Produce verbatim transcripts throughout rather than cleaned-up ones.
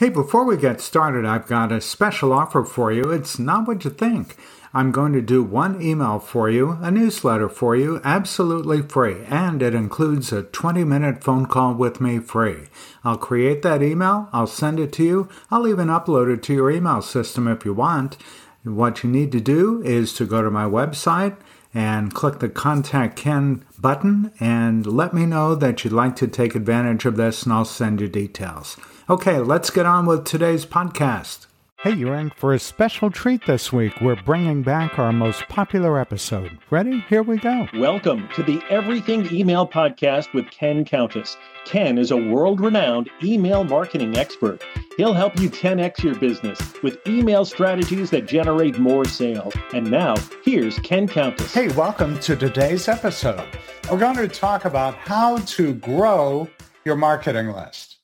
Hey, before we get started, I've got a special offer for you. It's not what you think. I'm going to do one email for you, a newsletter for you, absolutely free, and it includes a twenty-minute phone call with me free. I'll create that email, I'll send it to you, I'll even upload it to your email system if you want. What you need to do is to go to my website and click the Contact Ken button and let me know that you'd like to take advantage of this, and I'll send you details. Okay, let's get on with today's podcast. Hey, you're in for a special treat this week. We're bringing back our most popular episode. Ready? Here we go. Welcome to the Everything Email Podcast with Ken Countess. Ken is a world-renowned email marketing expert. He'll help you ten X your business with email strategies that generate more sales. And now, here's Ken Countess. Hey, welcome to today's episode. We're going to talk about how to grow your marketing list.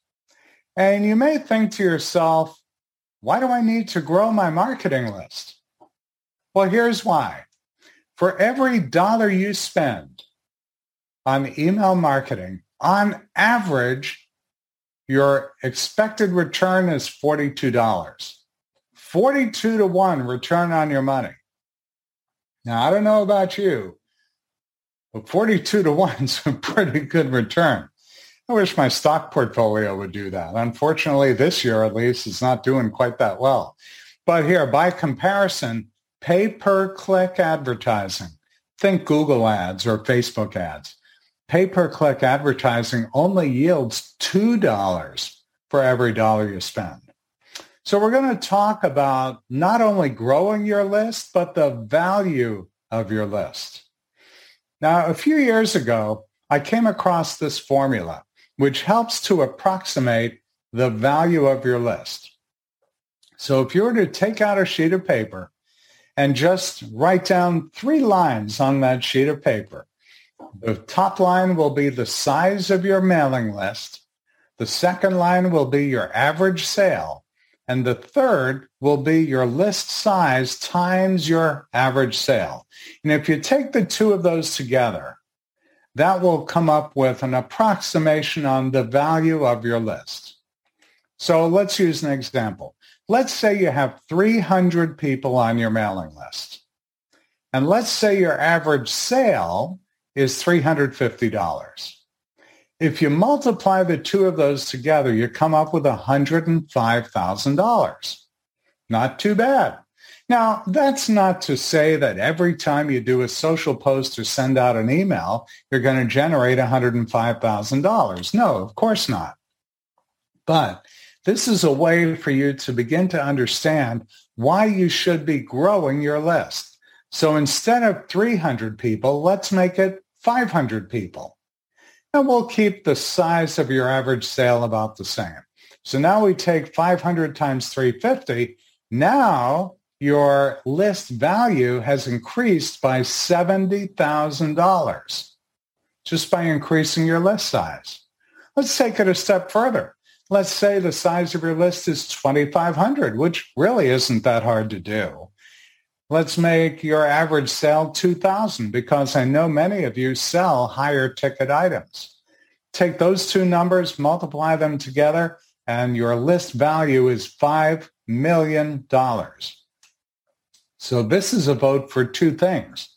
And you may think to yourself, why do I need to grow my marketing list? Well, here's why. For every dollar you spend on email marketing, on average, your expected return is forty-two dollars. forty-two to one return on your money. Now, I don't know about you, but forty-two to one is a pretty good return. I wish my stock portfolio would do that. Unfortunately, this year, at least, it's not doing quite that well. But here, by comparison, pay-per-click advertising. Think Google ads or Facebook ads. Pay-per-click advertising only yields two dollars for every dollar you spend. So we're going to talk about not only growing your list, but the value of your list. Now, a few years ago, I came across this formula, which helps to approximate the value of your list. So if you were to take out a sheet of paper and just write down three lines on that sheet of paper, the top line will be the size of your mailing list, the second line will be your average sale, and the third will be your list size times your average sale. And if you take the two of those together, that will come up with an approximation on the value of your list. So let's use an example. Let's say you have three hundred people on your mailing list. And let's say your average sale is three hundred fifty dollars. If you multiply the two of those together, you come up with one hundred five thousand dollars. Not too bad. Now, that's not to say that every time you do a social post or send out an email, you're going to generate one hundred five thousand dollars. No, of course not. But this is a way for you to begin to understand why you should be growing your list. So instead of three hundred people, let's make it five hundred people. And we'll keep the size of your average sale about the same. So now we take five hundred times three hundred fifty. Now your list value has increased by seventy thousand dollars just by increasing your list size. Let's take it a step further. Let's say the size of your list is two thousand five hundred dollars, which really isn't that hard to do. Let's make your average sale two thousand dollars because I know many of you sell higher ticket items. Take those two numbers, multiply them together, and your list value is five million dollars. So this is a vote for two things.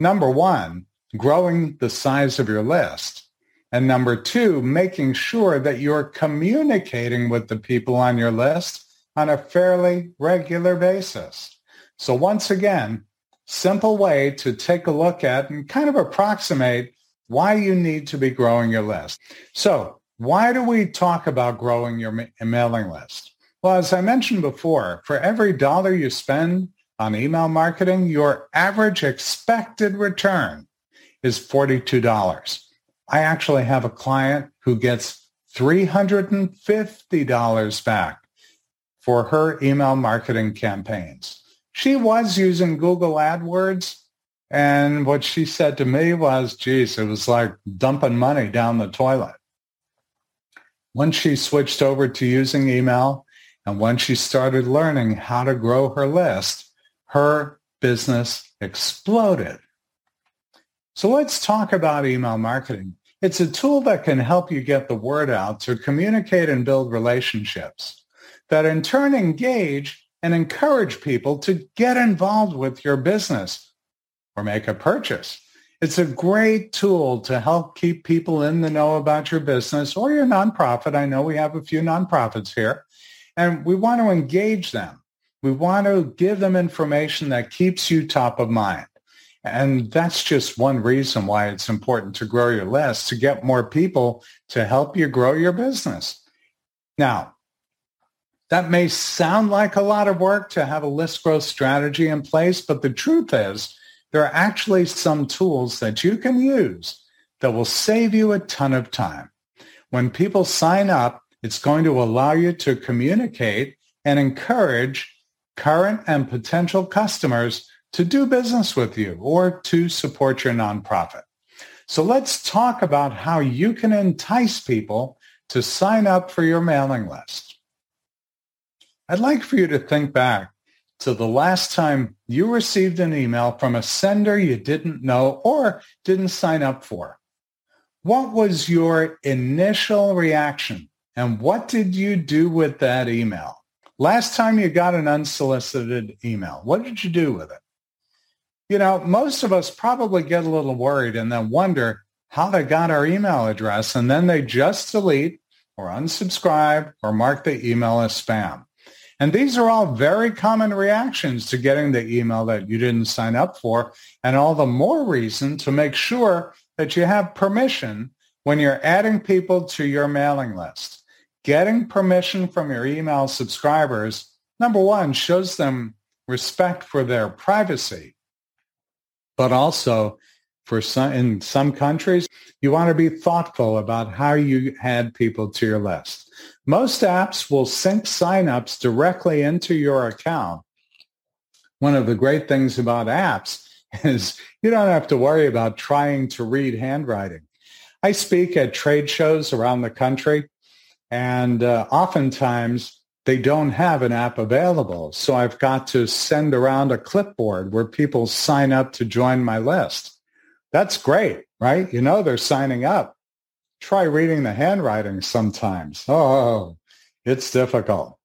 Number one, growing the size of your list. And number two, making sure that you're communicating with the people on your list on a fairly regular basis. So once again, simple way to take a look at and kind of approximate why you need to be growing your list. So why do we talk about growing your ma- mailing list? Well, as I mentioned before, for every dollar you spend on email marketing, your average expected return is forty-two dollars. I actually have a client who gets three hundred fifty dollars back for her email marketing campaigns. She was using Google AdWords, and what she said to me was, geez, it was like dumping money down the toilet. Once she switched over to using email, and once she started learning how to grow her list, her business exploded. So let's talk about email marketing. It's a tool that can help you get the word out to communicate and build relationships. that in turn engage and encourage people to get involved with your business or make a purchase. It's a great tool to help keep people in the know about your business or your nonprofit. I know we have a few nonprofits here, and we want to engage them. We want to give them information that keeps you top of mind. And that's just one reason why it's important to grow your list, to get more people to help you grow your business. Now, that may sound like a lot of work to have a list growth strategy in place, but the truth is there are actually some tools that you can use that will save you a ton of time. When people sign up, it's going to allow you to communicate and encourage current and potential customers to do business with you or to support your nonprofit. So let's talk about how you can entice people to sign up for your mailing list. I'd like for you to think back to the last time you received an email from a sender you didn't know or didn't sign up for. What was your initial reaction, and what did you do with that email? Last time you got an unsolicited email, what did you do with it? You know, most of us probably get a little worried and then wonder how they got our email address, and then they just delete or unsubscribe or mark the email as spam. And these are all very common reactions to getting the email that you didn't sign up for, and all the more reason to make sure that you have permission when you're adding people to your mailing list. Getting permission from your email subscribers, number one, shows them respect for their privacy, but also for some, in some countries, you want to be thoughtful about how you add people to your list. Most apps will sync signups directly into your account. One of the great things about apps is you don't have to worry about trying to read handwriting. I speak at trade shows around the country, and uh, oftentimes they don't have an app available. So I've got to send around a clipboard where people sign up to join my list. That's great, right? You know they're signing up. Try reading the handwriting sometimes. Oh, it's difficult.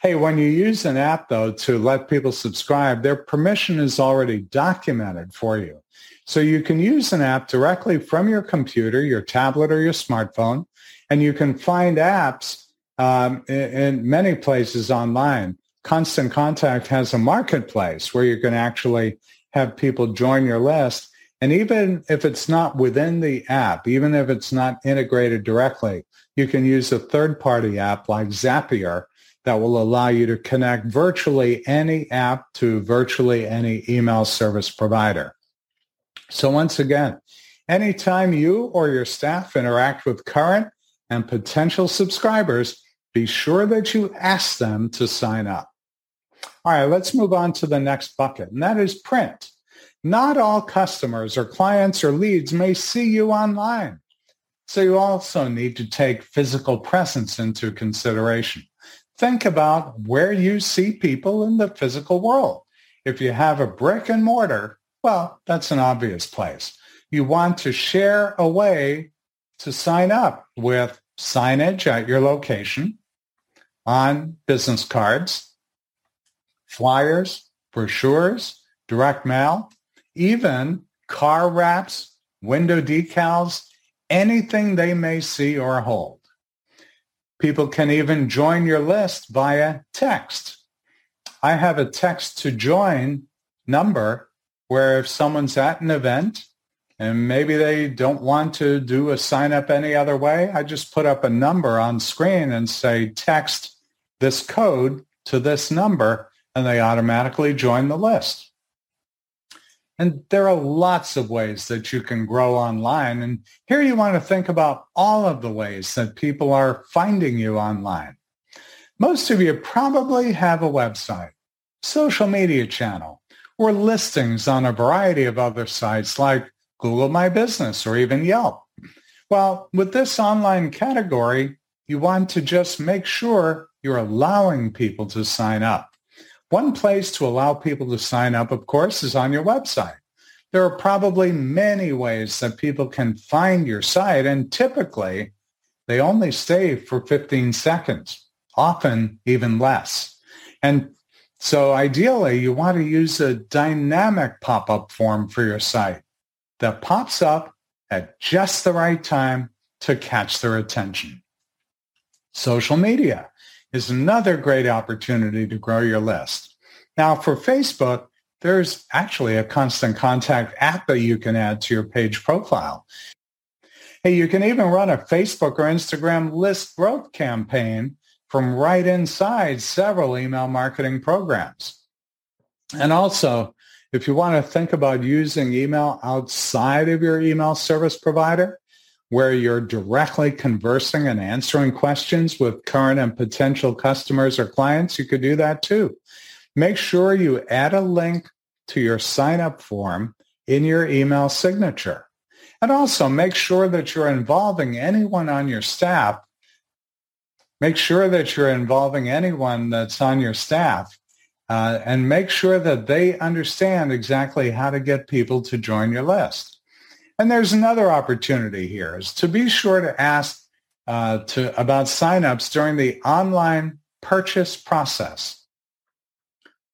Hey, when you use an app, though, to let people subscribe, their permission is already documented for you. So you can use an app directly from your computer, your tablet, or your smartphone, and you can find apps um, in, in many places online. Constant Contact has a marketplace where you can actually have people join your list. And even if it's not within the app, even if it's not integrated directly, you can use a third-party app like Zapier that will allow you to connect virtually any app to virtually any email service provider. So once again, anytime you or your staff interact with current and potential subscribers, be sure that you ask them to sign up. All right, let's move on to the next bucket, and that is print. Not all customers or clients or leads may see you online. So you also need to take physical presence into consideration. Think about where you see people in the physical world. If you have a brick and mortar, well, that's an obvious place. You want to share a way to sign up with signage at your location, on business cards, flyers, brochures, direct mail, even car wraps, window decals, anything they may see or hold. People can even join your list via text. I have a text-to-join number where if someone's at an event and maybe they don't want to do a sign-up any other way, I just put up a number on screen and say, text this code to this number, and they automatically join the list. And there are lots of ways that you can grow online. And here you want to think about all of the ways that people are finding you online. Most of you probably have a website, social media channel, or listings on a variety of other sites like Google My Business or even Yelp. Well, with this online category, you want to just make sure you're allowing people to sign up. One place to allow people to sign up, of course, is on your website. There are probably many ways that people can find your site, and typically, they only stay for fifteen seconds. often even less. And so ideally, you want to use a dynamic pop-up form for your site that pops up at just the right time to catch their attention. Social media is another great opportunity to grow your list. Now, for Facebook, there's actually a Constant Contact app that you can add to your page profile. Hey, you can even run a Facebook or Instagram list growth campaign from right inside several email marketing programs. And also, if you want to think about using email outside of your email service provider, where you're directly conversing and answering questions with current and potential customers or clients, you could do that too. Make sure you add a link to your sign-up form in your email signature. And also make sure that you're involving anyone on your staff. Make sure that you're involving anyone that's on your staff uh, and make sure that they understand exactly how to get people to join your list. And there's another opportunity here is to be sure to ask uh, to, about signups during the online purchase process.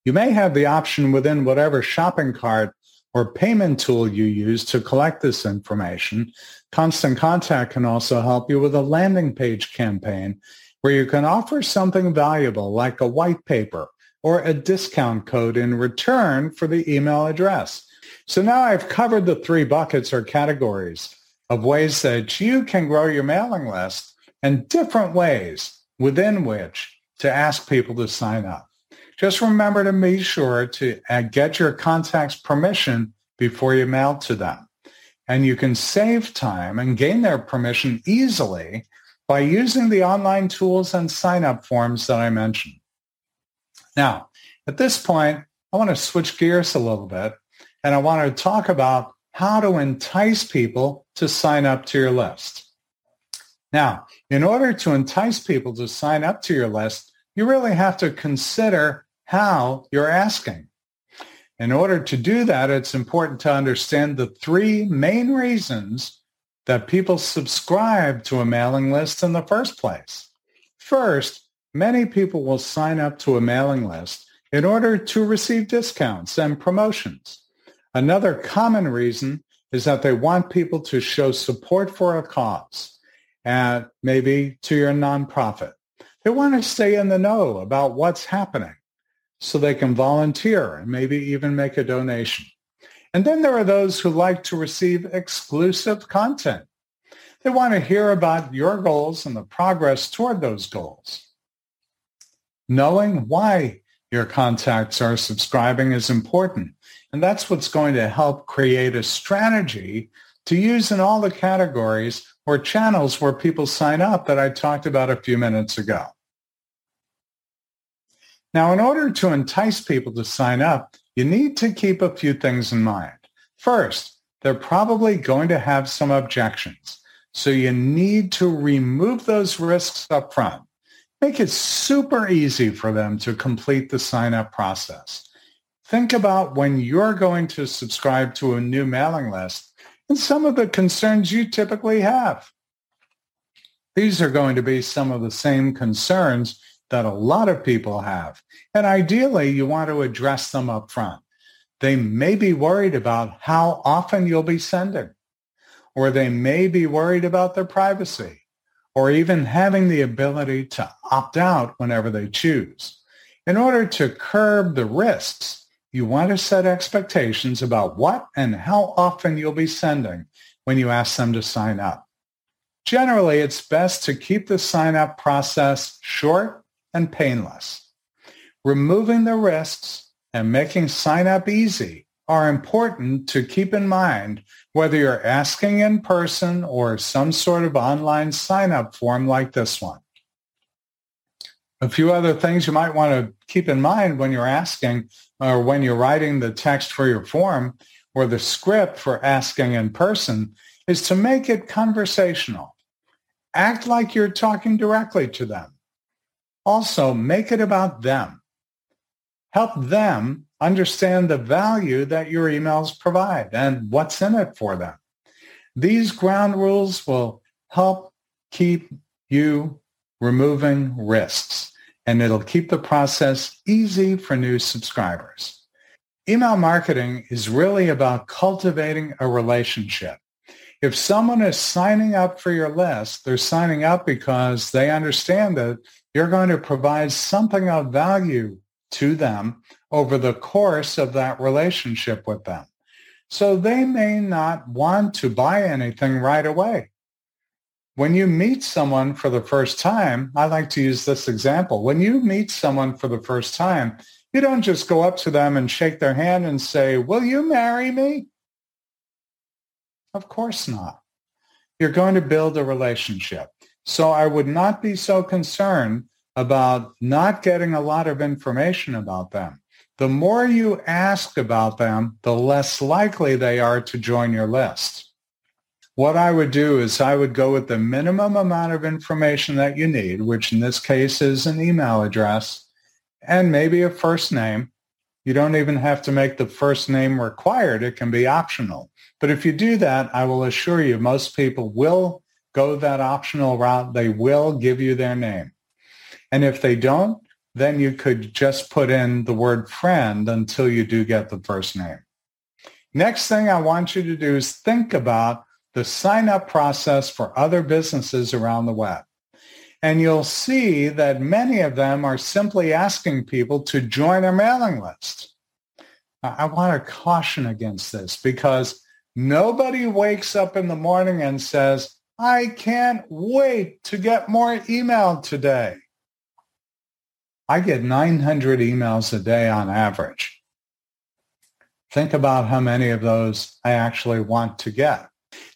You may have the option within whatever shopping cart or payment tool you use to collect this information. Constant Contact can also help you with a landing page campaign where you can offer something valuable like a white paper or a discount code in return for the email address. So now I've covered the three buckets or categories of ways that you can grow your mailing list and different ways within which to ask people to sign up. Just remember to be sure to get your contact's permission before you mail to them. And you can save time and gain their permission easily by using the online tools and sign-up forms that I mentioned. Now, at this point, I want to switch gears a little bit, and I want to talk about how to entice people to sign up to your list. Now, in order to entice people to sign up to your list, you really have to consider how you're asking. In order to do that, it's important to understand the three main reasons that people subscribe to a mailing list in the first place. First, many people will sign up to a mailing list in order to receive discounts and promotions. Another common reason is that they want people to show support for a cause, and maybe to your nonprofit. They want to stay in the know about what's happening so they can volunteer and maybe even make a donation. And then there are those who like to receive exclusive content. They want to hear about your goals and the progress toward those goals. Knowing why your contacts are subscribing is important, and that's what's going to help create a strategy to use in all the categories or channels where people sign up that I talked about a few minutes ago. Now, in order to entice people to sign up, you need to keep a few things in mind. First, they're probably going to have some objections, so you need to remove those risks up front. Make it super easy for them to complete the sign-up process. Think about when you're going to subscribe to a new mailing list and some of the concerns you typically have. These are going to be some of the same concerns that a lot of people have, and ideally, you want to address them up front. They may be worried about how often you'll be sending, or they may be worried about their privacy, or even having the ability to opt out whenever they choose. In order to curb the risks, you want to set expectations about what and how often you'll be sending when you ask them to sign up. Generally, it's best to keep the sign-up process short and painless. Removing the risks and making sign-up easy are important to keep in mind whether you're asking in person or some sort of online sign-up form like this one. A few other things you might want to keep in mind when you're asking or when you're writing the text for your form or the script for asking in person is to make it conversational. Act like you're talking directly to them. Also, make it about them. Help them understand the value that your emails provide and what's in it for them. These ground rules will help keep you removing risks. and it'll keep the process easy for new subscribers. Email marketing is really about cultivating a relationship. If someone is signing up for your list, they're signing up because they understand that you're going to provide something of value to them over the course of that relationship with them. So they may not want to buy anything right away. When you meet someone for the first time, I like to use this example. When you meet someone for the first time, you don't just go up to them and shake their hand and say, "Will you marry me?" Of course not. You're going to build a relationship. So I would not be so concerned about not getting a lot of information about them. The more you ask about them, the less likely they are to join your list. What I would do is I would go with the minimum amount of information that you need, which in this case is an email address and maybe a first name. You don't even have to make the first name required. It can be optional. But if you do that, I will assure you most people will go that optional route. They will give you their name. And if they don't, then you could just put in the word friend until you do get the first name. Next thing I want you to do is think about the sign-up process for other businesses around the web. And you'll see that many of them are simply asking people to join their mailing list. I want to caution against this because nobody wakes up in the morning and says, "I can't wait to get more email today." I get nine hundred emails a day on average. Think about how many of those I actually want to get.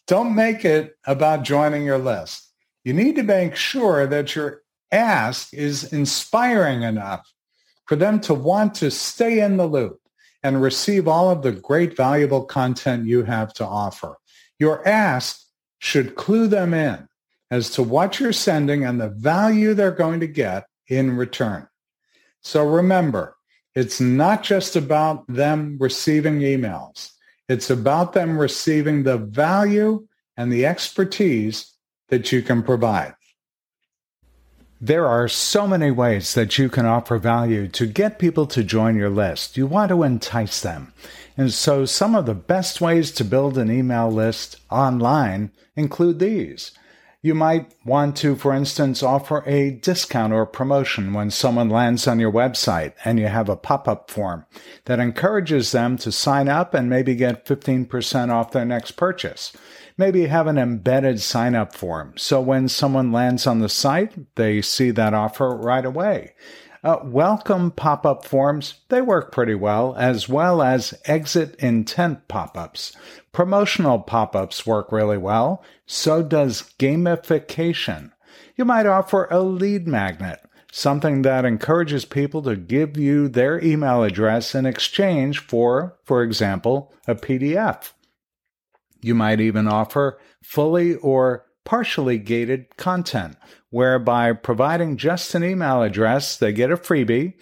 Don't make it about joining your list. You need to make sure that your ask is inspiring enough for them to want to stay in the loop and receive all of the great, valuable content you have to offer. Your ask should clue them in as to what you're sending and the value they're going to get in return. So remember, it's not just about them receiving emails. It's about them receiving the value and the expertise that you can provide. There are so many ways that you can offer value to get people to join your list. You want to entice them. And so some of the best ways to build an email list online include these. You might want to, for instance, offer a discount or promotion when someone lands on your website and you have a pop-up form that encourages them to sign up and maybe get fifteen percent off their next purchase. Maybe have an embedded sign-up form, so when someone lands on the site, they see that offer right away. Uh, welcome pop-up forms, they work pretty well, as well as exit intent pop-ups. Promotional pop-ups work really well. So does gamification. You might offer a lead magnet, something that encourages people to give you their email address in exchange for, for example, a P D F. You might even offer fully or partially gated content, whereby providing just an email address, they get a freebie,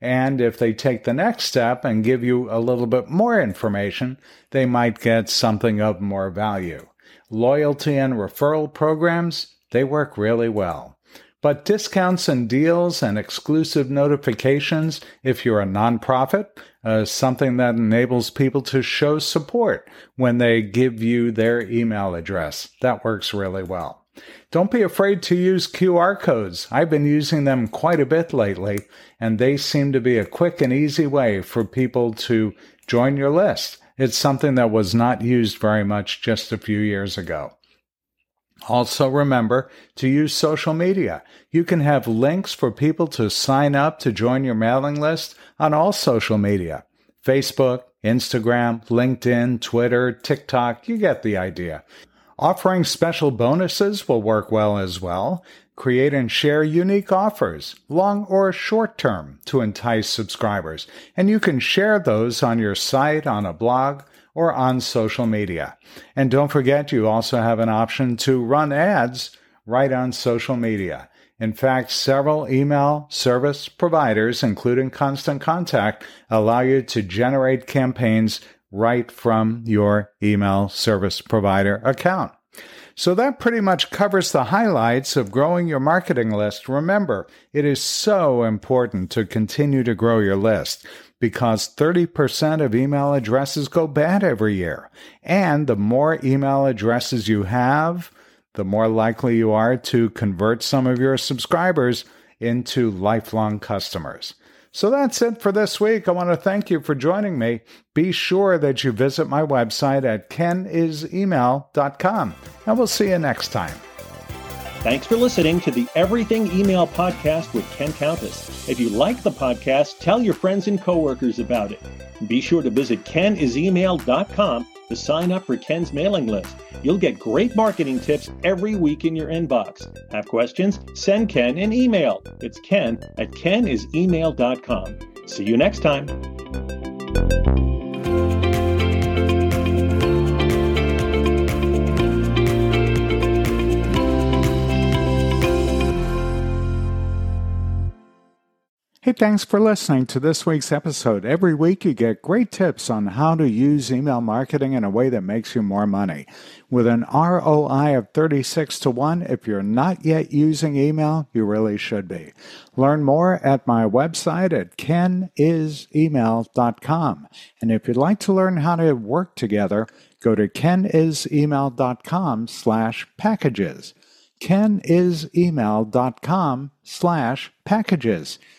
and if they take the next step and give you a little bit more information, they might get something of more value. Loyalty and referral programs, they work really well. But discounts and deals and exclusive notifications, if you're a nonprofit, uh, something that enables people to show support when they give you their email address. That works really well. Don't be afraid to use Q R codes. I've been using them quite a bit lately, and they seem to be a quick and easy way for people to join your list. It's something that was not used very much just a few years ago. Also remember to use social media. You can have links for people to sign up to join your mailing list on all social media. Facebook, Instagram, LinkedIn, Twitter, TikTok, you get the idea. Offering special bonuses will work well as well. Create and share unique offers, long or short term, to entice subscribers. And you can share those on your site, on a blog, or on social media. And don't forget, you also have an option to run ads right on social media. In fact, several email service providers, including Constant Contact, allow you to generate campaigns right from your email service provider account. So that pretty much covers the highlights of growing your marketing list. Remember, it is so important to continue to grow your list because thirty percent of email addresses go bad every year. And the more email addresses you have, the more likely you are to convert some of your subscribers into lifelong customers. So that's it for this week. I want to thank you for joining me. Be sure that you visit my website at Ken Is Email dot com, and we'll see you next time. Thanks for listening to the Everything Email Podcast with Ken Countess. If you like the podcast, tell your friends and coworkers about it. Be sure to visit Ken Is Email dot com to sign up for Ken's mailing list. You'll get great marketing tips every week in your inbox. Have questions? Send Ken an email. It's Ken at Ken Is Email dot com. See you next time. Hey, thanks for listening to this week's episode. Every week you get great tips on how to use email marketing in a way that makes you more money. With an R O I of thirty-six to one, if you're not yet using email, you really should be. Learn more at my website at Ken Is Email dot com. And if you'd like to learn how to work together, go to Ken Is Email dot com slash packages. Ken Is Email dot com slash packages.